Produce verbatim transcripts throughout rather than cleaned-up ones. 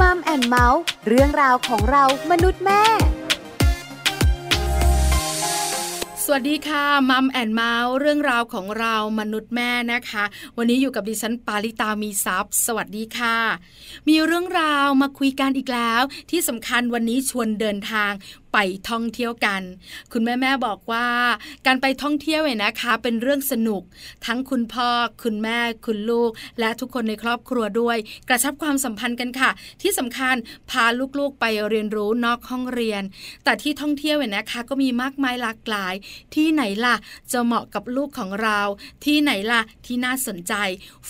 Mum and Mouth เรื่องราวของเรามนุษย์แม่สวัสดีค่ะมัมแอนเมาส์เรื่องราวของเรามนุษย์แม่นะคะวันนี้อยู่กับดิฉันปาริตามีซัพย์สวัสดีค่ะมีเรื่องราวมาคุยกันอีกแล้วที่สำคัญวันนี้ชวนเดินทางไปท่องเที่ยวกันคุณแม่แม่บอกว่าการไปท่องเที่ยวเนี่ยนะคะเป็นเรื่องสนุกทั้งคุณพ่อคุณแม่คุณลูกและทุกคนในครอบครัวด้วยกระชับความสัมพันธ์กันค่ะที่สำคัญพาลูกๆไปเรียนรู้นอกห้องเรียนแต่ที่ท่องเที่ยวเนี่ยนะคะก็มีมากมายหลากหลายที่ไหนล่ะจะเหมาะกับลูกของเราที่ไหนล่ะที่น่าสนใจ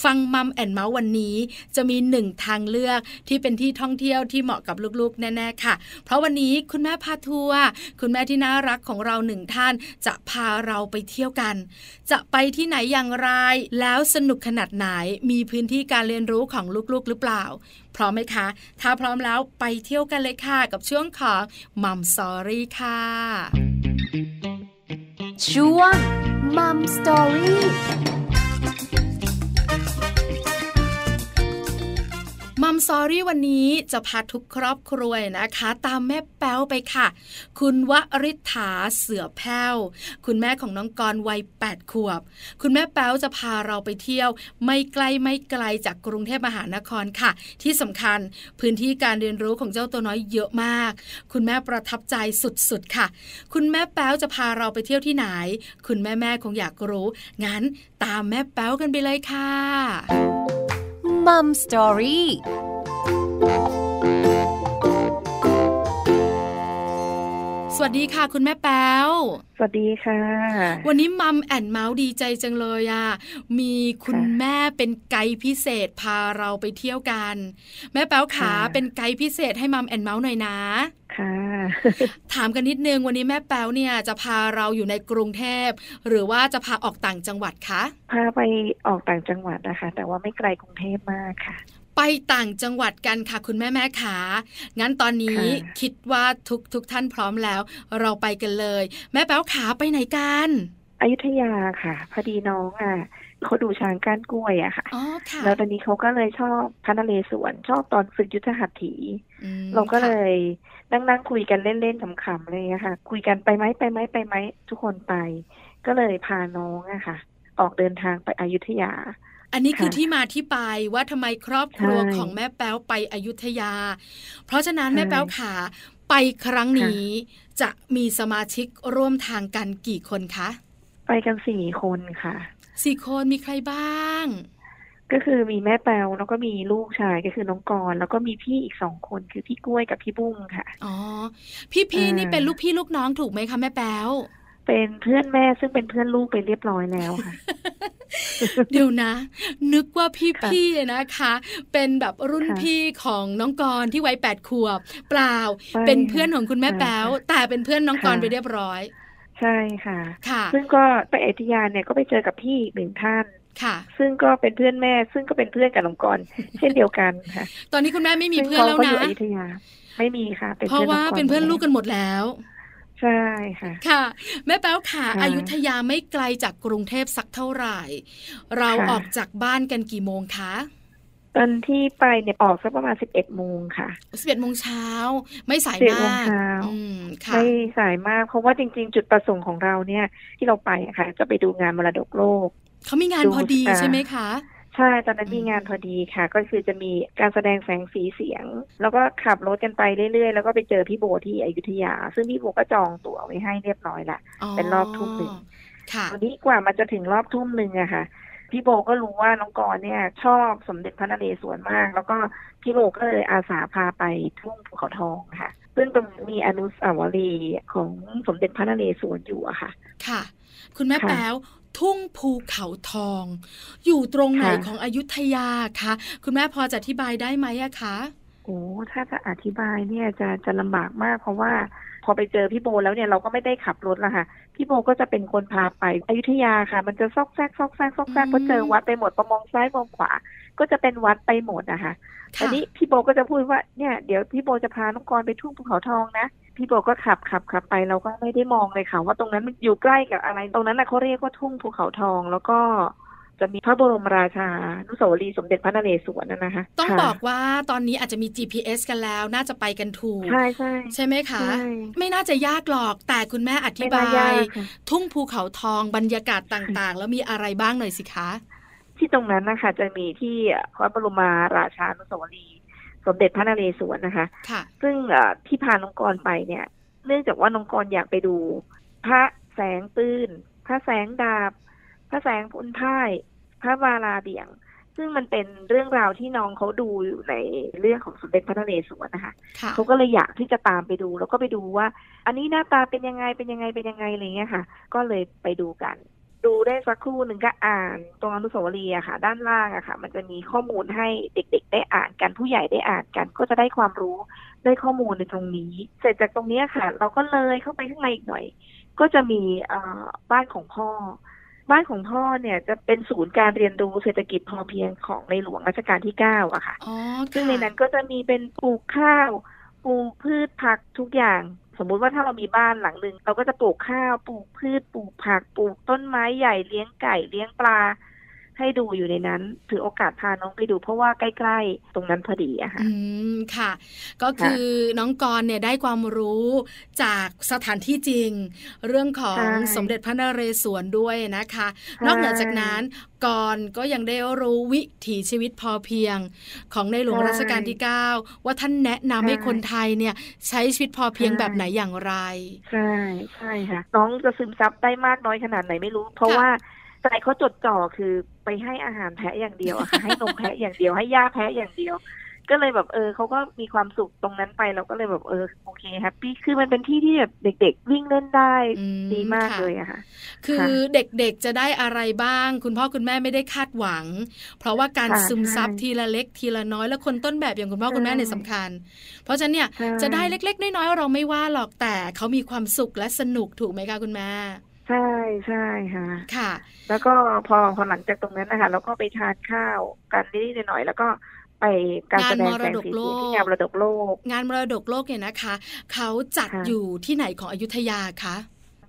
ฟังมัมแอนด์เมาส์วันนี้จะมีหนึ่งทางเลือกที่เป็นที่ท่องเที่ยวที่เหมาะกับลูกๆแน่ๆค่ะเพราะวันนี้คุณแม่พาทัวร์คุณแม่ที่น่ารักของเราหนึ่งท่านจะพาเราไปเที่ยวกันจะไปที่ไหนอย่างไรแล้วสนุกขนาดไหนมีพื้นที่การเรียนรู้ของลูกๆหรือเปล่าพร้อมไหมคะถ้าพร้อมแล้วไปเที่ยวกันเลยค่ะกับช่วงของมัมสตอรี่ค่ะช่วง Mum Story มัมสตอรี่วันนี้จะพาทุกครอบครัวนะคะตามแม่แป๊วไปค่ะคุณวริษฐาเสือแพ้วคุณแม่ของน้องกรวัยแปดขวบคุณแม่แป๊วจะพาเราไปเที่ยวไม่ไกลไม่ไกลจากกรุงเทพมหานครค่ะที่สำคัญพื้นที่การเรียนรู้ของเจ้าตัวน้อยเยอะมากคุณแม่ประทับใจสุดๆค่ะคุณแม่แป๊วจะพาเราไปเที่ยวที่ไหนคุณแม่ๆคงอยากรู้งั้นตามแม่แป๊วกันไปเลยค่ะMum Story สวัสดีค่ะคุณแม่แป๊วสวัสดีค่ะวันนี้มัมแอนด์เมาส์ดีใจจังเลยอ่ะมีคุณแม่เป็นไกด์พิเศษพาเราไปเที่ยวกันแม่แป๊วขาเป็นไกด์พิเศษให้มัมแอนด์เมาส์หน่อยนะค่ะถามกันนิดนึงวันนี้แม่แป๊วเนี่ยจะพาเราอยู่ในกรุงเทพหรือว่าจะพาออกต่างจังหวัดคะพาไปออกต่างจังหวัดนะคะแต่ว่าไม่ไกลกรุงเทพมากค่ะไปต่างจังหวัดกันค่ะคุณแม่แม่ขางั้นตอนนี้คิดว่าทุกทุกท่านพร้อมแล้วเราไปกันเลยแม่แป๊วขาไปไหนกันอยุธยาค่ะพอดีน้องอ่ะเขาดูช้างก้านกล้วยอะค่ะแล้วตอนนี้เขาก็เลยชอบพระนเรศวรชอบตอนฝึกยุทธหัตถีเราก็เลยนั่งนั่งคุยกันเล่นๆขำๆเลยค่ะคุยกันไปไหมไปไหมไปไหมทุกคนไปก็เลยพาน้องอะค่ะออกเดินทางไปอยุธยาอันนี้คือที่มาที่ไปว่าทำไมครอบครัวของแม่แป๊วไปอยุธยาเพราะฉะนั้นแม่แป๊วขาไปครั้งนี้จะมีสมาชิกร่วมทางกันกี่คนคะไปกันสี่คนค่ะสี่คนมีใครบ้างก็คือมีแม่แป๊วแล้วก็มีลูกชายก็คือน้องกรแล้วก็มีพี่อีกสองคนคือพี่กล้วยกับพี่บุ้งค่ะอ๋อพี่ๆนี่เป็นลูกพี่ลูกน้องถูกไหมคะแม่แป๊วเป็นเพื่อนแม่ซึ่งเป็นเพื่อนลูกไปเรียบร้อยแล้วค่ะเดี๋ยวนะนึกว่าพี่ๆนะคะเป็นแบบรุ่นพี่ของน้องกรที่วัยแปดขวบเปล่าเป็นเพื่อนของคุณแม่แป๊วแต่เป็นเพื่อนน้องกรไปเรียบร้อยใช่ค่ะซึ่งก็ไปอยุธยาเนี่ยก็ไปเจอกับพี่หนึ่งท่านค่ะซึ่งก็เป็นเพื่อนแม่ซึ่งก็เป็นเพื่อนกับน้องกรเช่นเดียวกันค่ะตอนนี้คุณแม่ไม่มีเพื่อนแล้วนะอยุธยาไม่มีค่ะเพราะว่าเป็นเพื่อนลูกกันหมดแล้วใช่ค่ะค่ะแม่แป๊วขาอยุธยาไม่ไกลจากกรุงเทพสักเท่าไหร่เราออกจากบ้านกันกี่โมงคะตอนที่ไปเนี่ยออกสักประมาณสิบเอ็ดโมงค่ะสิบเอ็ดโมงเช้าไม่สายมากไม่สายมากเพราะว่าจริงๆจุดประสงค์ของเราเนี่ยที่เราไปค่ะจะไปดูงานมรดกโลกเขามีงานพอดีใช่ไหมคะใช่ตอนนั้นมีงานพอดีค่ะก็คือจะมีการแสดงแสงสีเสียงแล้วก็ขับรถกันไปเรื่อยๆแล้วก็ไปเจอพี่โบที่อยุธยาซึ่งพี่โบก็จองตั๋วไว้ให้เรียบร้อยละเป็นรอบทุ่มหนึ่งวันนี้กว่ามันจะถึงรอบทุ่มหนึ่งอะค่ะพี่โบก็รู้ว่าน้องกรเนี่ยชอบสมเด็จพระนเรศวรมากแล้วก็พี่โบก็เลยอาสาพาไปทุ่งภูเขาทองค่ะซึ่งตรงมีอนุสาวรีย์ของสมเด็จพระนเรศวรอยู่อะค่ะค่ะคุณแม่แป๊วทุ่งภูเขาทองอยู่ตรงไหนของอยุธยาคะคุณแม่พอจะอธิบายได้ไหมอะคะโอ้ถ้าจะอธิบายเนี่ยจะจะลำบากมากเพราะว่าพอไปเจอพี่โบแล้วเนี่ยเราก็ไม่ได้ขับรถละค่ะพี่โบก็จะเป็นคนพาไปอยุธยาค่ะมันจะซอกแซกซอกแซกซอกแซกก็เจอวัดไปหมดประมองซ้ายมองขวาก็จะเป็นวัดไปหมดนะคะทีนี้พี่โบก็จะพูดว่าเนี่ยเดี๋ยวพี่โบจะพาน้องกรไปทุ่งภูเขาทองนะพี่โบก็ขับขับขับไปเราก็ไม่ได้มองเลยค่ะว่าตรงนั้นมันอยู่ใกล้กับอะไรตรงนั้นนะเขาเรียกว่าทุ่งภูเขาทองแล้วก็ จะมีพระบรมราชานุสาวรีย์สมเด็จพระนเรศวรน่ะนะคะต้องบอกว่าตอนนี้อาจจะมี จี พี เอส กันแล้วน่าจะไปกันถูกใช่ใช่ใช่ไหมคะไม่น่าจะยากหรอกแต่คุณแม่อธิบายทุ่งภูเขาทองบรรยากาศต่างๆแล้วมีอะไรบ้างหน่อยสิคะที่ตรงนั้นนะคะจะมีที่พระบรมราชานุสาวรีย์สมเด็จพระนเรศวรนะคะซึ่งที่พาน้องกรไปเนี่ยเนื่องจากว่าน้องกรอยากไปดูพระแสงปืนพระแสงดาบพระแสงพุนพ่ายพระวาลาเดี่ยงซึ่งมันเป็นเรื่องราวที่น้องเขาดูอยู่ในเรื่องของสมเด็จพระนเรศวรนะคะเขาก็เลยอยากที่จะตามไปดูแล้วก็ไปดูว่าอันนี้หน้าตาเป็นยังไงเป็นยังไงเป็นยังไงอะไรเงี้ยค่ะก็เลยไปดูกันดูได้สักครู่หนึ่งก็อ่านตรงอนุสาวรีย์อะค่ะด้านล่างอะค่ะมันจะมีข้อมูลให้เด็กๆได้อ่านกันผู้ใหญ่ได้อ่านกันก็จะได้ความรู้ได้ข้อมูลในตรงนี้เสร็จจากตรงนี้ค่ะเราก็เลยเข้าไปข้างในอีกหน่อยก็จะมีบ้านของพ่อบ้านของพ่อเนี่ยจะเป็นศูนย์การเรียนรู้เศรษฐกิจพอเพียงของในหลวงรัชกาลที่เก้าอะค่ะซึ่งในนั้นก็จะมีเป็นปลูกข้าวปลูกพืชผักทุกอย่างสมมุติว่าถ้าเรามีบ้านหลังนึงเราก็จะปลูกข้าวปลูกพืชปลูกผักปลูกต้นไม้ใหญ่เลี้ยงไก่เลี้ยงปลาให้ดูอยู่ในนั้นถือโอกาสพาน้องไปดูเพราะว่าใกล้ๆตรงนั้นพอดีอะค่ะอืมค่ะก็คือน้องกรเนี่ยได้ความรู้จากสถานที่จริงเรื่องของสมเด็จพระนเรศวรด้วยนะคะนอกเหนือจากนั้นกรก็ยังได้รู้วิถีชีวิตพอเพียงของในหลวงรัชกาลที่เก้าว่าท่านแนะนำให้คนไทยเนี่ยใช้ชีวิตพอเพียงแบบไหนอย่างไรใช่ใช่ค่ะน้องจะซึมซับได้มากน้อยขนาดไหนไม่รู้เพราะว่าใจเขาจดจ่อคือไปให้อาหารแพะอย่างเดียวค่ะให้นมแพะอย่างเดียวให้หญ้าแพะอย่างเดียวก็เลยแบบเออเขาก็มีความสุขตรงนั้นไปเราก็เลยแบบเออโอเคแฮปปี้คือมันเป็นที่ที่แบบเด็กๆวิ่งเล่นได้ดีมากเลยอะค่ะคือเด็กๆจะได้อะไรบ้างคุณพ่อคุณแม่ไม่ได้คาดหวังเพราะว่าการซึมซับทีละเล็กทีละน้อยและคนต้นแบบอย่างคุณพ่อคุณแม่เนี่ยสำคัญเพราะฉะนั้นเนี่ยจะได้เล็กๆน้อยๆเราไม่ว่าหรอกแต่เขามีความสุขและสนุกถูกไหมคะคุณแม่ใช่ใช่ค่ะค่ะแล้วก็พอพอหลังจากตรงนั้นนะคะแล้วก็ไปทานข้าวกันนิดหน่อยแล้วก็ไปการแสดงแสงสีที่งานมรดกโลกงานมรดกโลกเนี่ยนะคะเขาจัดอยู่ที่ไหนของอยุธยาคะ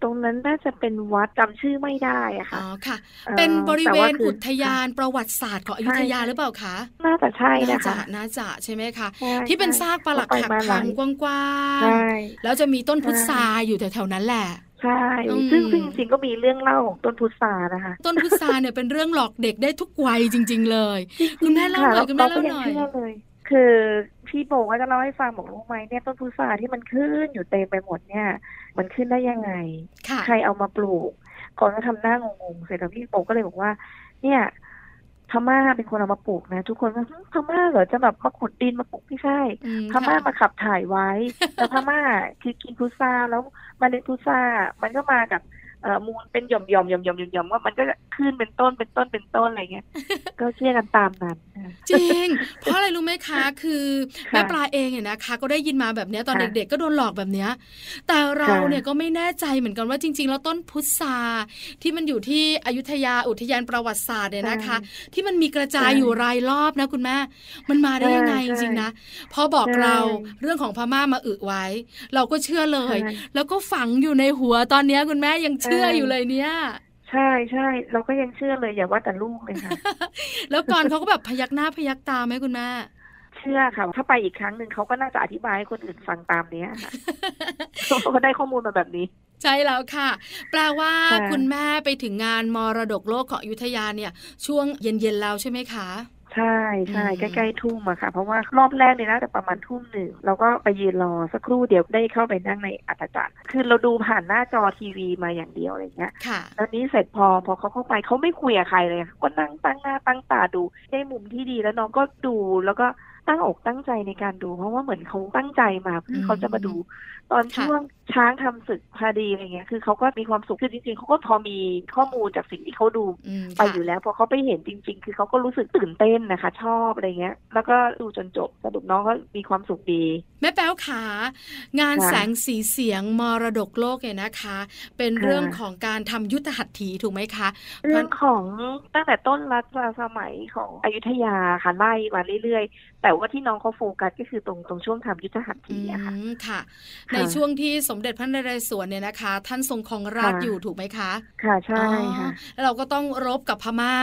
ตรงนั้นน่าจะเป็นวัดจำชื่อไม่ได้อะค่ะอ๋อค่ะเป็นบริเวณอุทยานประวัติศาสตร์ของอยุธยาหรือเปล่าคะน่าจะใช่นะคะน่าจะใช่ไหมคะที่เป็นซากปรักหักพังกว้างๆแล้วจะมีต้นพุทราอยู่แถวๆนั้นแหละใช่ซึ่งจริงๆก็มีเรื่องเล่าของต้นพุทรานะคะต้นพุทราเนี่ยเป็นเรื่องหลอกเด็กได้ทุกวัยจริงๆเลยคุณแม่เล่าหน่อยคุณแม่เล่าหน่อยคือพี่โบก็จะเล่าให้ฟังบอกรู้ไหมเนี่ยต้นพุทราที่มันขึ้นอยู่เต็มไปหมดเนี่ยมันขึ้นได้ยังไงใครเอามาปลูกก่อนก็ทำหน้างงๆเสร็จแล้วพี่โบก็เลยบอกว่าเนี่ยพม่าเป็นคนเอามาปลูกนะทุกคนก็พม่าเหรอจะแบบมาขุดดินมาปลูกไม่ใช่พม่ามาขับถ่ายไว้แต่พม่าคือกินพุทราแล้วมันเป็นพุทรามันก็มากับมูลเป็นหย่อมหย่อมหย่อมหย่อมหย่อมว่ามันก็ขึ้นเป็นต้นเป็นต้นเป็นต้นอะไรเงี้ยก็เชื่อกันตามนั้นจริงเพราะอะไรรู้ไหมคะคือแม่ปลาเองเนี่ยนะคะก็ได้ยินมาแบบนี้ตอนเด็กๆก็โดนหลอกแบบนี้แต่เราเนี่ยก็ไม่แน่ใจเหมือนกันว่าจริงๆแล้วต้นพุทราที่มันอยู่ที่อยุธยาอุทยานประวัติศาสตร์เนี่ยนะคะที่มันมีกระจายอยู่รายรอบนะคุณแม่มันมาได้ยังไงจริงๆนะพอบอกเราเรื่องของพม่ามาอึไว้เราก็เชื่อเลยแล้วก็ฝังอยู่ในหัวตอนนี้คุณแม่ยังเชื่ออยู่เลยเนี่ยใช่ใช่เราก็ยังเชื่อเลยอย่าว่าแต่ลูกเลยค่ะ แล้วก่อนเขาก็แบบพยักหน้าพยักตาไหมคุณแม่เชื่อค่ะถ้าไปอีกครั้งหนึ่งเขาก็น่าจะอธิบายให้คนอื่นฟังตามเนี้ยเขาได้ข้อมูลมาแบบนี้ใช่แล้วค่ะแปลว่าคุณแม่ไปถึงงานมรดกโลกของอยุธยาเนี่ยช่วงเย็นๆแล้วใช่ไหมคะใช่ใช่ใกล้ๆทุ่มอะค่ะเพราะว่ารอบแรกเลยนะแต่ประมาณทุ่มหนึ่งเราก็ไปยืนรอสักครู่เดี๋ยวได้เข้าไปนั่งในอัฐจักรคือเราดูผ่านหน้าจอทีวีมาอย่างเดียวอะไรเงี้ยแล้วนี้เสร็จพอพอเขาเข้าไปเขาไม่คุยกับใครเลยก็นั่งตั้งหน้าตั้งตาดูได้มุมที่ดีแล้วน้องก็ดูแล้วก็ตั้งอกตั้งใจในการดูเพราะว่าเหมือนเขาตั้งใจมาเพื่อเขาจะมาดูตอนช่วงช้างทำศึกพอดีอะไรเงี้ยคือเขาก็มีความสุขคือจริงๆเขาก็พอมีข้อมูลจากสิ่งที่เขาดูไปอยู่แล้วพอเขาไปเห็นจริงๆคือเขาก็รู้สึกตื่นเต้นนะคะชอบอะไรเงี้ยแล้วก็ดูจนจบสรุปน้องก็มีความสุขดีแม่แป๊วขางานแสงสีเสียงมรดกโลกเนี่ยนะคะเป็นเรื่องของการทำยุทธหัตถีถูกไหมคะเรื่องของตั้งแต่ต้นรัชสมัยของอยุธยาค่ะไล่มาเรื่อยๆ แต่ว่าที่น้องเขาโฟกัสก็คือตรงตรงช่วงทำยุทธหัตถีอะค่ะค่ะในช่วงที่สมเด็จพระนเรศวรเนี่ยนะคะท่านทรงครองราชย์อยู่ถูกไหมคะค่ะใช่ค่ะแล้วเราก็ต้องรบกับพม่า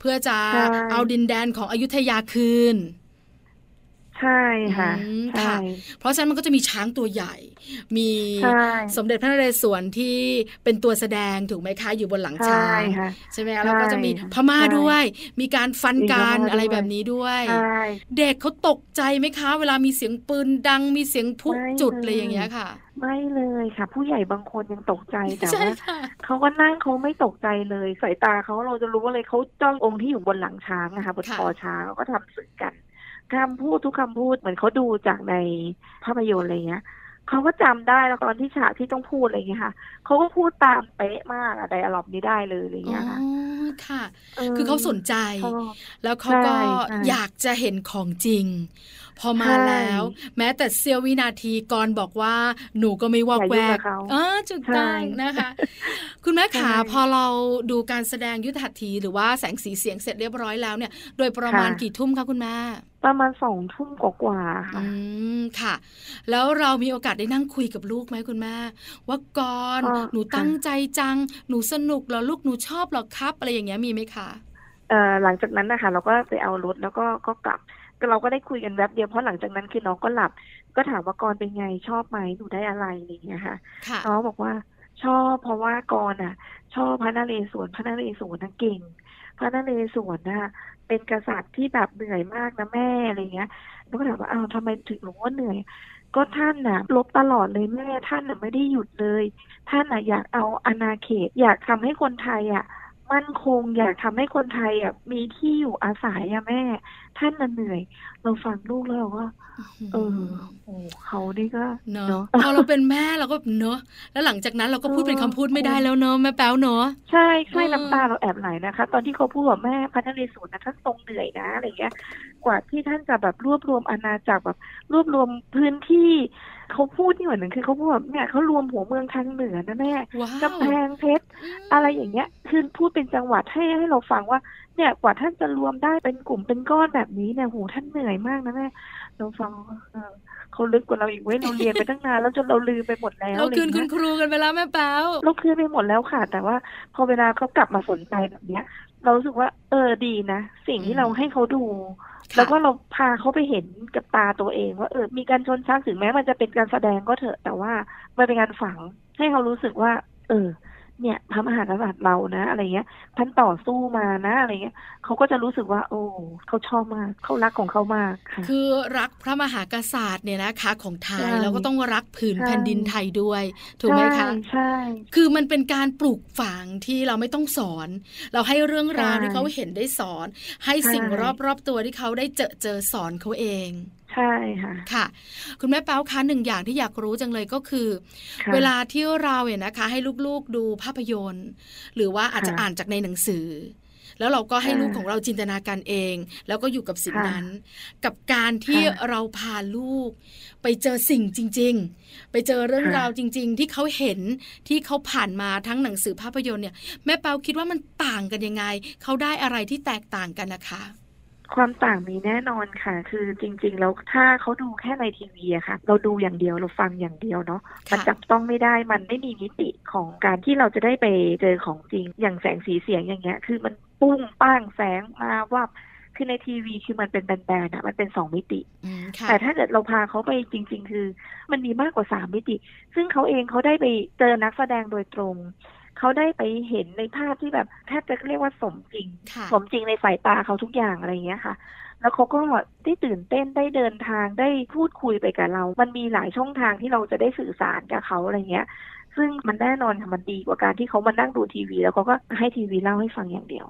เพื่อจะเอาดินแดนของอยุธยาคืนใช่ค่ะใช่เพราะฉะนั้นมันก็จะมีช้างตัวใหญ่มีสมเด็จพระนเรศวรที่เป็นตัวแสดงถูกไหมคะอยู่บนหลังช้างใช่ไหมแล้วก็จะมีพม่าด้วยมีการฟันกันอะไรแบบนี้ด้วยเด็กเขาตกใจไหมคะเวลามีเสียงปืนดังมีเสียงพุจุดอะไรอย่างเงี้ยค่ะไม่เลยค่ะผู้ใหญ่บางคนยังตกใจแต่ว่าเขาก็นั่งเขาไม่ตกใจเลยสายตาเขาเราจะรู้ว่าอะไรเขาจ้ององค์ที่อยู่บนหลังช้างนะคะบนคอช้างก็ทำสึกกันคำพูดทุกคำพูดเหมือนเขาดูจากในภาพยนตร์อะไรเงี้ยเขาก็จำได้แล้วตอนที่ฉากที่ต้องพูดอะไรเงี้ยค่ะเขาก็พูดตามเป๊ะมากอะไดอะล็อกนี้ได้เลยอะไรเงี้ยค่ะค่ะคือเขาสนใจแล้วเขาก็อยากจะเห็นของจริงพอมาแล้วแม้แต่เสี้ยววินาทีก่อนบอกว่าหนูก็ไม่วอกแวกเออจุดตั้งนะคะคุณแม่ขาพอเราดูการแสดงยุทธหัตถีหรือว่าแสงสีเสียงเสร็จเรียบร้อยแล้วเนี่ยโดยประมาณกี่ทุ่มคะคุณแม่ประมาณสองทุ่มกว่าๆค่ะอืมค่ะแล้วเรามีโอกาสได้นั่งคุยกับลูกไหมคุณแม่ว่าก่อนหนูตั้งใจจังหนูสนุกเหรอลูกหนูชอบเหรอครับอะไรอย่างเงี้ยมีไหมคะเอ่อหลังจากนั้นนะคะเราก็ไปเอารถแล้วก็ก็กลับเราก็ได้คุยกันแวบเดียวเพราะหลังจากนั้นคือน้องก็หลับก็ถามว่ากรเป็นไงชอบไหมหนูได้อะไรอะไรอย่างเงี้ยค่ะน้องบอกว่าชอบเพราะว่ากรอ่ะชอบพระนเรศวรพระนเรศวรน่ะเก่งพระนเรศวรน่ะเป็นกษัตริย์ที่แบบเหนื่อยมากนะแม่อะไรเงี้ยหนูก็ถามว่าอ้าวทำไมถึงรู้ว่าเหนื่อยก็ท่านน่ะลบตลอดเลยแม่ท่านน่ะไม่ได้หยุดเลยท่านน่ะอยากเอาอาณาเขตอยากทำให้คนไทยอ่ะมั่นคงอยากทำให้คนไทยอ่ะมีที่อยู่อาศัยอ่ะแม่ท่านน่ะเหนื่อยเราฟังลูกแล้วว่าเออโอ้เขานี่ก็เนาะพอเราเป็นแม่เราก็เนาะแล้วหลังจากนั้นเราก็พูดเป็นคำพูดไม่ได้แล้วเนาะแม่แป๊วเนาะใช่ใช่น้ำตาเราแอบไหลนะคะตอนที่เขาพูดว่าแม่พระนเรศวรนะท่านทรงเหนื่อยนะอะไรเงี้ยกว่าที่ท่านจะแบบรวบรวมอาณาจักรแบบรวบรวมพื้นที่เขาพูดนี่เหมือนคือเขาพูดแบบเนี่ยเขารวมหัวเมืองทางเหนือนะแม่กำแพงเพชรอะไรอย่างเงี้ยคือพูดเป็นจังหวัดให้ให้เราฟังว่าเนี่ยกว่าท่านจะรวมได้เป็นกลุ่มเป็นก้อนแบบนี้เนี่ยโหท่านเหนื่อยมากนะแม่เราฟังเขาลึกกว่าเราอีกเว้ยเราเรียนไปตั้งนานแล้วจนเราลืมไปหมดแล้วเราคืนคุณครูกันไปแล้วแม่เป้าเราคืนไปหมดแล้วค่ะแต่ว่าพอเวลาเขากลับมาสนใจแบบเนี้ยเรารู้สึกว่าเออดีนะสิ่งที่เราให้เขาดูแล้วก็เราพาเขาไปเห็นกับตาตัวเองว่าเออมีการชนชั้นถึงแม้มันจะเป็นการแสดงก็เถอะแต่ว่ามันเป็นการฝังให้เขารู้สึกว่าเออเนี่ยพระมหากษัตริย์เรานะอะไรเงี้ยท่านต่อสู้มานะอะไรเงี้ยเขาก็จะรู้สึกว่าโอ้เขาชอบมากเขารักของเขามากคือรักพระมหากษัตริย์เนี่ยนะคะของไทยแล้วก็ต้องรักผืนแผ่นดินไทยด้วยถูกไหมคะใช่คือมันเป็นการปลูกฝังที่เราไม่ต้องสอนเราให้เรื่องราวที่เขาเห็นได้สอนให้สิ่งรอบๆตัวที่เขาได้เจอเจอสอนเขาเองใช่ค่ะค่ะคุณแม่เป้าคะหนึ่งอย่างที่อยากรู้จังเลยก็คือเวลาที่เราเนี่ยนะคะให้ลูกๆดูภาพยนตร์หรือว่าอาจจะอ่านจากในหนังสือแล้วเราก็ให้ลูกของเราจินตนาการเองแล้วก็อยู่กับสิ่งนั้นกับการที่เราพาลูกไปเจอสิ่งจริงๆไปเจอเรื่องราวจริงๆที่เขาเห็นที่เขาผ่านมาทั้งหนังสือภาพยนตร์เนี่ยแม่เป้าคิดว่ามันต่างกันยังไงเขาได้อะไรที่แตกต่างกันนะคะความต่างมีแน่นอนค่ะคือจริงๆแล้วถ้าเขาดูแค่ในทีวีอะค่ะเราดูอย่างเดียวเราฟังอย่างเดียวเนาะมันจับต้องไม่ได้มันไม่มีมิติของการที่เราจะได้ไปเจอของจริงอย่างแสงสีเสียงอย่างเงี้ยคือมันปุ้งป้างแสงมาวับคือในทีวีคือมันเป็นแบนๆอะมันเป็นสองมิติแต่ถ้าเกิดเราพาเขาไปจริงๆคือมันมีมากกว่าสามมิติซึ่งเขาเองเขาได้ไปเจอนักแสดงโดยตรงเขาได้ไปเห็นในภาพที่แบบแทบจะเรียกว่าสมจริงสมจริงในสายตาเขาทุกอย่างอะไรอย่างเงี้ยค่ะแล้วเขาก็ได้ตื่นเต้นได้เดินทางได้พูดคุยไปกับเรามันมีหลายช่องทางที่เราจะได้สื่อสารกับเขาอะไรเงี้ยซึ่งมันแน่นอนค่ะมันดีกว่าการที่เขามานั่งดูทีวีแล้วเขาก็ให้ทีวีเล่าให้ฟังอย่างเดียว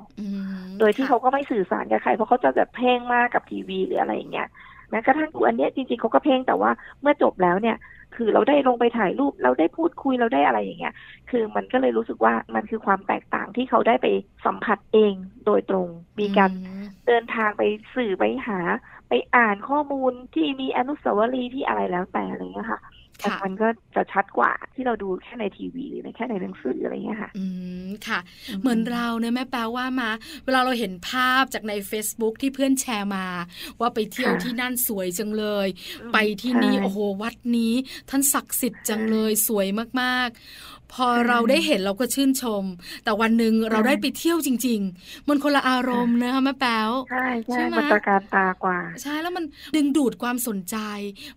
โดยที่เขาก็ไม่สื่อสารกับใครเพราะเขาจะแบบเพ่งมากกับทีวีหรืออะไรอย่างเงี้ยแม้กระทั่งดูอันเนี้ยจริงๆเขาก็เพ่งแต่ว่าเมื่อจบแล้วเนี่ยคือเราได้ลงไปถ่ายรูปเราได้พูดคุยเราได้อะไรอย่างเงี้ยคือมันก็เลยรู้สึกว่ามันคือความแตกต่างที่เขาได้ไปสัมผัสเองโดยตรงมีการเดินทางไปสื่อไปหา ไปอ่านข้อมูลที่มีอนุสาวรีย์ที่อะไรแล้วแต่อะไรเงี้ยค่ะแต่มันก็จะชัดกว่าที่เราดูแค่ในทีวีหรือแค่ในหนังสืออะไรเงี้ยค่ะอืมค่ะเหมือนเราเนี่ยแม่แปลว่ามาเวลาเราเห็นภาพจากใน Facebook ที่เพื่อนแชร์มาว่าไปเที่ยวที่นั่นสวยจังเลยไปที่นี่โอ้โหวัดนี้ท่านศักดิ์สิทธิ์จังเลยสวยมากๆพอเราได้เห็นเราก็ชื่นชมแต่วันนึงเราได้ไปเที่ยวจริงๆมันคนละอารมณ์นะคะแม่แปลใช่ใช่มันประการตากว่าใช่แล้วมันดึงดูดความสนใจ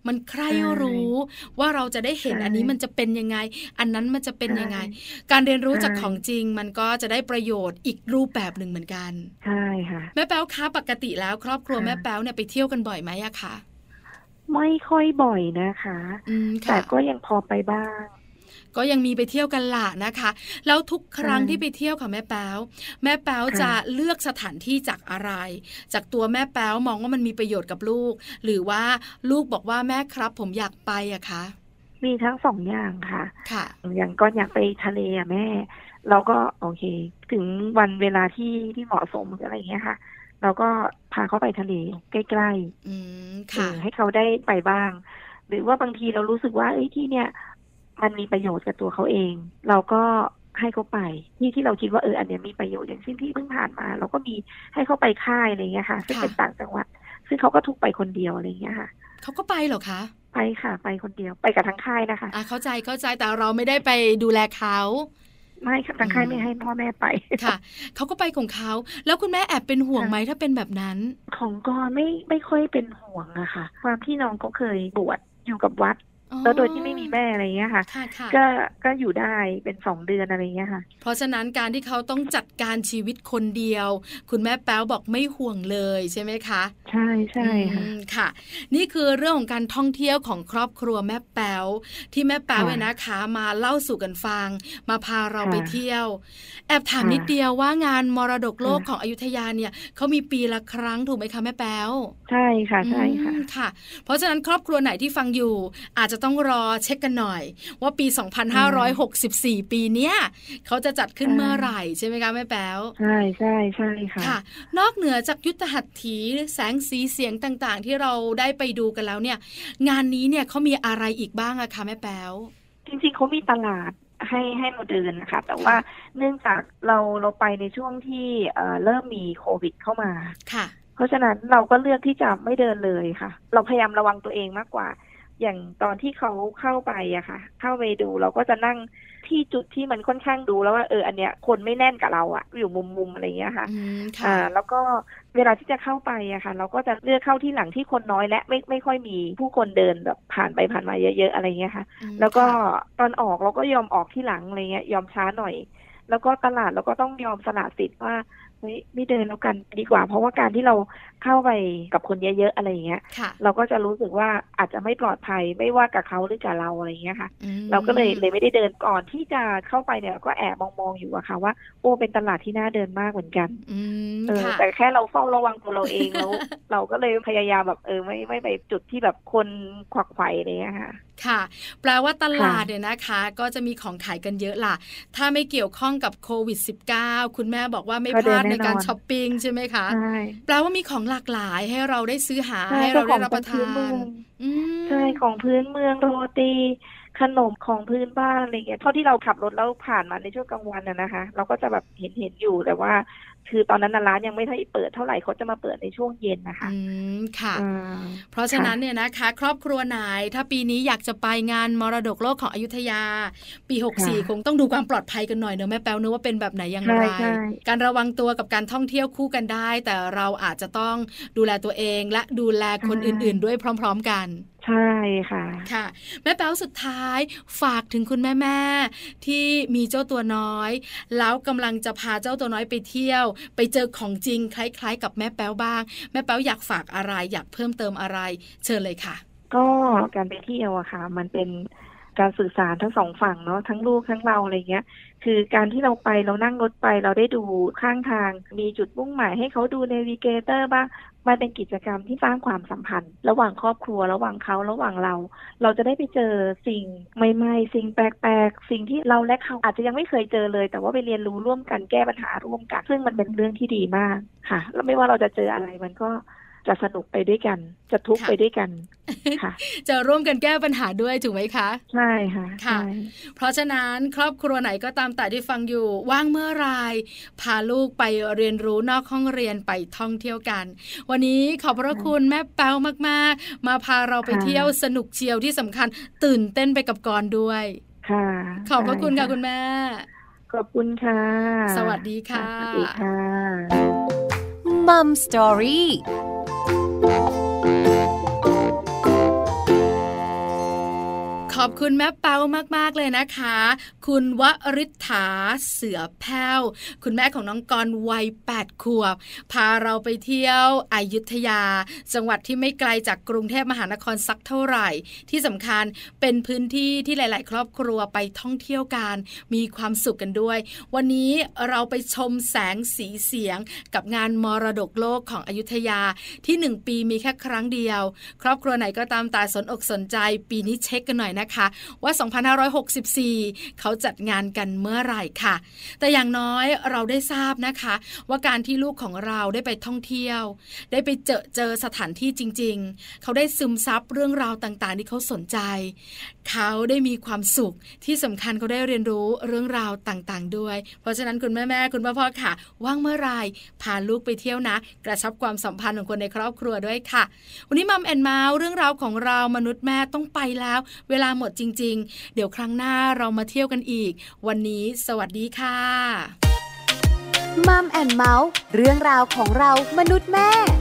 มันใคร่รู้ว่าเราจะได้เห็นอันนี้มันจะเป็นยังไงอันนั้นมันจะเป็นยังไงการเรียนรู้จากของจริงมันก็จะได้ประโยชน์อีกรูปแบบหนึ่งเหมือนกันใช่ค่ะแม่แป๊วคะปกติแล้วครอบครัวแม่แป๊วเนี่ยไปเที่ยวกันบ่อยไหมอะคะไม่ค่อยบ่อยนะคะแต่ก็ยังพอไปบ้างก็ยังมีไปเที่ยวกันล่ะนะคะแล้วทุกครั้งที่ไปเที่ยวค่ะแม่แป๊วแม่แป๊วจะเลือกสถานที่จากอะไรจากตัวแม่แป๊วมองว่ามันมีประโยชน์กับลูกหรือว่าลูกบอกว่าแม่ครับผมอยากไปอะคะมีทั้งสองอย่างค่ะอย่างก็อยากไปทะเลอะแม่เราก็โอเคถึงวันเวลาที่ที่เหมาะสมอะไรอย่างเงี้ยค่ะเราก็พาเขาไปทะเลใกล้ๆให้เขาได้ไปบ้างหรือว่าบางทีเรารู้สึกว่าที่เนี่ยมันมีประโยชน์กับตัวเขาเองเราก็ให้เขาไปที่ที่เราคิดว่าเอออันนี้มีประโยชน์อย่างเช่นที่เพิ่งผ่านมาเราก็มีให้เขาไปค่ายอะไรเงี้ยค่ะซึ่งเป็นต่างจังหวัดซึ่งเขาก็ทุกไปคนเดียวอะไรเงี้ยค่ะเขาก็ไปเหรอคะไปค่ะไปคนเดียวไปกับทั้งค่ายนะคะอ่ะเข้าใจเข้าใจแต่เราไม่ได้ไปดูแลเขาไม่ค่ะทั้งค่ายไม่ให้พ่อแม่ไปค่ะเขาก็ไปของเขาแล้วคุณแม่แอบเป็นห่วงไหมถ้าเป็นแบบนั้นของกรไม่ไม่ค่อยเป็นห่วงอะค่ะความที่น้องก็เคยบวชอยู่กับวัดแล้วโดยที่ไม่มีแม่อะไรเงี้ยค่ะก็ก็อยู่ได้เป็นสองเดือนอะไรเงี้ยค่ะเพราะฉะนั้นการที่เขาต้องจัดการชีวิตคนเดียวคุณแม่แป๊วบอกไม่ห่วงเลยใช่ไหมคะใช่ใช่ค่ะนี่คือเรื่องของการท่องเที่ยวของครอบครัวแม่แป๊วที่แม่แป๊วเนี่ยนะคะมาเล่าสู่กันฟังมาพาเราไปเที่ยวแอบถามนิดเดียวว่างานมรดกโลกของอยุธยาเนี่ยเขามีปีละครั้งถูกไหมคะแม่แป๊วใช่ค่ะใช่ค่ะค่ะเพราะฉะนั้นครอบครัวไหนที่ฟังอยู่อาจจะต้องรอเช็คกันหน่อยว่าปีสองพันห้าร้อยหกสิบสี่ปีเนี้ยเขาจะจัดขึ้นเมื่อไหร่ใช่ไหมคะแม่แป๊วใช่ใช่ใช่ค่ะค่ะนอกเหนือจากยุทธหัตถีแสงสีเสียงต่างๆที่เราได้ไปดูกันแล้วเนี่ยงานนี้เนี่ยเขามีอะไรอีกบ้างอะคะแม่แป๊วจริงๆเขามีตลาดให้ให้เราเดินนะคะแต่ว่าเนื่องจากเราเราไปในช่วงที่เอ่อเริ่มมีโควิดเข้ามาค่ะเพราะฉะนั้นเราก็เลือกที่จะไม่เดินเลยค่ะเราพยายามระวังตัวเองมากกว่าอย่างตอนที่เขาเข้าไปอะค่ะเข้าไปดูเราก็จะนั่งที่จุดที่มันค่อนข้างดูแล้วว่าเอออันเนี้ยคนไม่แน่นกับเราอะอยู่มุมๆอะไรเงี้ยค่ะอ่าแล้วก็เวลาที่จะเข้าไปอะค่ะเราก็จะเลือกเข้าที่หลังที่คนน้อยและไม่ไม่ค่อยมีผู้คนเดินแบบผ่านไปผ่านมาเยอะๆอะไรเงี้ยค่ะแล้วก็ตอนออกเราก็ยอมออกที่หลังอะไรเงี้ยยอมช้าหน่อยแล้วก็ตลาดเราก็ต้องยอมสละสิทธิ์ว่าไม่ไม่เดินแล้วกันดีกว่าเพราะว่าการที่เราเข้าไปกับคนเยอะๆอะไรอย่างเงี้ยเราก็จะรู้สึกว่าอาจจะไม่ปลอดภัยไม่ว่ากับเขาหรือกับเราอะไรอย่างเงี้ยค่ะเราก็เลยเลยไม่ได้เดินก่อนที่จะเข้าไปเนี่ยก็แอบมองๆอยู่อะค่ะว่าโอ้เป็นตลาดที่น่าเดินมากเหมือนกันเออแต่แค่เราเฝ้าระวังตัวเราเองแล้ว เราก็เลยพยายามแบบเออไม่ไม่ไปจุดที่แบบคนขวักไขว่อะไรอย่างเงี้ยค่ะค่ะแปลว่าตลาดเนี่ยนะคะก็จะมีของขายกันเยอะล่ะถ้าไม่เกี่ยวข้องกับโควิด สิบเก้า คุณแม่บอกว่าไม่พลาดในการช้อปปิ้งใช่ไหมคะแปลว่ามีของหลากหลายให้เราได้ซื้อหาให้เราได้รับประทานใช่ของพื้นเมืองโรตีขนมของพื้นบ้านอะไรเงี้ยเท่าที่เราขับรถแล้วผ่านมาในช่วงกลางวันน่ะนะคะเราก็จะแบบเห็นเห็นอยู่แต่ว่าคือตอนนั้นร้านยังไม่ได้เปิดเท่าไหร่เขาจะมาเปิดในช่วงเย็นนะคะอืมค่ะเพราะฉะนั้นเนี่ยนะคะครอบครัวไหนถ้าปีนี้อยากจะไปงานมรดกโลกของอยุธยาปีหกสิบสี่คงต้องดูความปลอดภัยกันหน่อยเนอะแม่แป๊วเนอะว่าเป็นแบบไหนอย่างไรการระวังตัวกับการท่องเที่ยวคู่กันได้แต่เราอาจจะต้องดูแลตัวเองและดูแลคนอื่นๆด้วยพร้อมๆกันใช่ค่ะค่ะแม่แป๊วสุดท้ายฝากถึงคุณแม่ๆที่มีเจ้าตัวน้อยแล้วกำลังจะพาเจ้าตัวน้อยไปเที่ยวไปเจอของจริงคล้ายๆกับแม่แป๊วบ้างแม่แป๊วอยากฝากอะไรอยากเพิ่มเติมอะไรเชิญเลยค่ะก็การไปเที่ยวอะค่ะมันเป็นการสื่อสารทั้งสองฝั่งเนาะทั้งลูกทั้งเราอะไรเงี้ยคือการที่เราไปเรานั่งรถไปเราได้ดูข้างทางมีจุดมุ่งหมายให้เขาดูเนวิเกเตอร์บ้างมันเป็นกิจกรรมที่สร้างความสัมพันธ์ระหว่างครอบครัวระหว่างเขาระหว่างเราเราจะได้ไปเจอสิ่งใหม่ๆสิ่งแปลกๆสิ่งที่เราและเขาอาจจะยังไม่เคยเจอเลยแต่ว่าไปเรียนรู้ร่วมกันแก้ปัญหาร่วมกันซึ่งมันเป็นเรื่องที่ดีมากค่ะแล้วไม่ว่าเราจะเจออะไรมันก็ จะสนุกไปด้วยกันจะทุกข์ไปด้วยกันค่ะจะร่วมกันแก้ปัญหาด้วยถูกไหมคะใช่ค่ะค่ะเพราะฉะนั้นครอบครัวไหนก็ตามแต่ที่ฟังอยู่ว่างเมื่อไรพาลูกไปเรียนรู้นอกห้องเรียนไปท่องเที่ยวกันวันนี้ขอบพระคุณแม่เปามากๆมาพาเราไปเที่ยวสนุกเชียวที่สำคัญตื่นเต้นไปกับกรด้วยค่ะขอบพระคุณค่ะคุณแม่ขอบคุณค่ะสวัสดีค่ะสวัสดีค่ะ Mum Storyขอบคุณแม่เปามากๆเลยนะคะคุณวริษฐาเสือแพ้วคุณแม่ของน้องกรวัยแปดขวบพาเราไปเที่ยวอยุธยาจังหวัดที่ไม่ไกลจากกรุงเทพมหานครสักเท่าไหร่ที่สำคัญเป็นพื้นที่ที่หลายๆครอบครัวไปท่องเที่ยวกันมีความสุขกันด้วยวันนี้เราไปชมแสงสีเสียงกับงานมรดกโลกของอยุธยาที่หนึ่งปีมีแค่ครั้งเดียวครอบครัวไหนก็ตามตาสนอกสนใจปีนี้เช็คกันหน่อยนะคะว่าสองพันห้าร้อยหกสิบสี่เขาจัดงานกันเมื่อไหร่ค่ะแต่อย่างน้อยเราได้ทราบนะคะว่าการที่ลูกของเราได้ไปท่องเที่ยวได้ไปเจอเจอสถานที่จริงๆเขาได้ซึมซับเรื่องราวต่างๆที่เขาสนใจเขาได้มีความสุขที่สำคัญเขาได้เรียนรู้เรื่องราวต่างๆด้วยเพราะฉะนั้นคุณแม่ๆคุณพ่อๆค่ะว่างเมื่อไหร่พาลูกไปเที่ยวนะกระชับความสัมพันธ์ของคนในครอบครัวด้วยค่ะวันนี้ Mum and Mouth เรื่องราวของเรามนุษย์แม่ต้องไปแล้วเวลาหมดจริงๆเดี๋ยวครั้งหน้าเรามาเที่ยวกันอีกวันนี้สวัสดีค่ะ Mum and Mouth เรื่องราวของเรามนุษย์แม่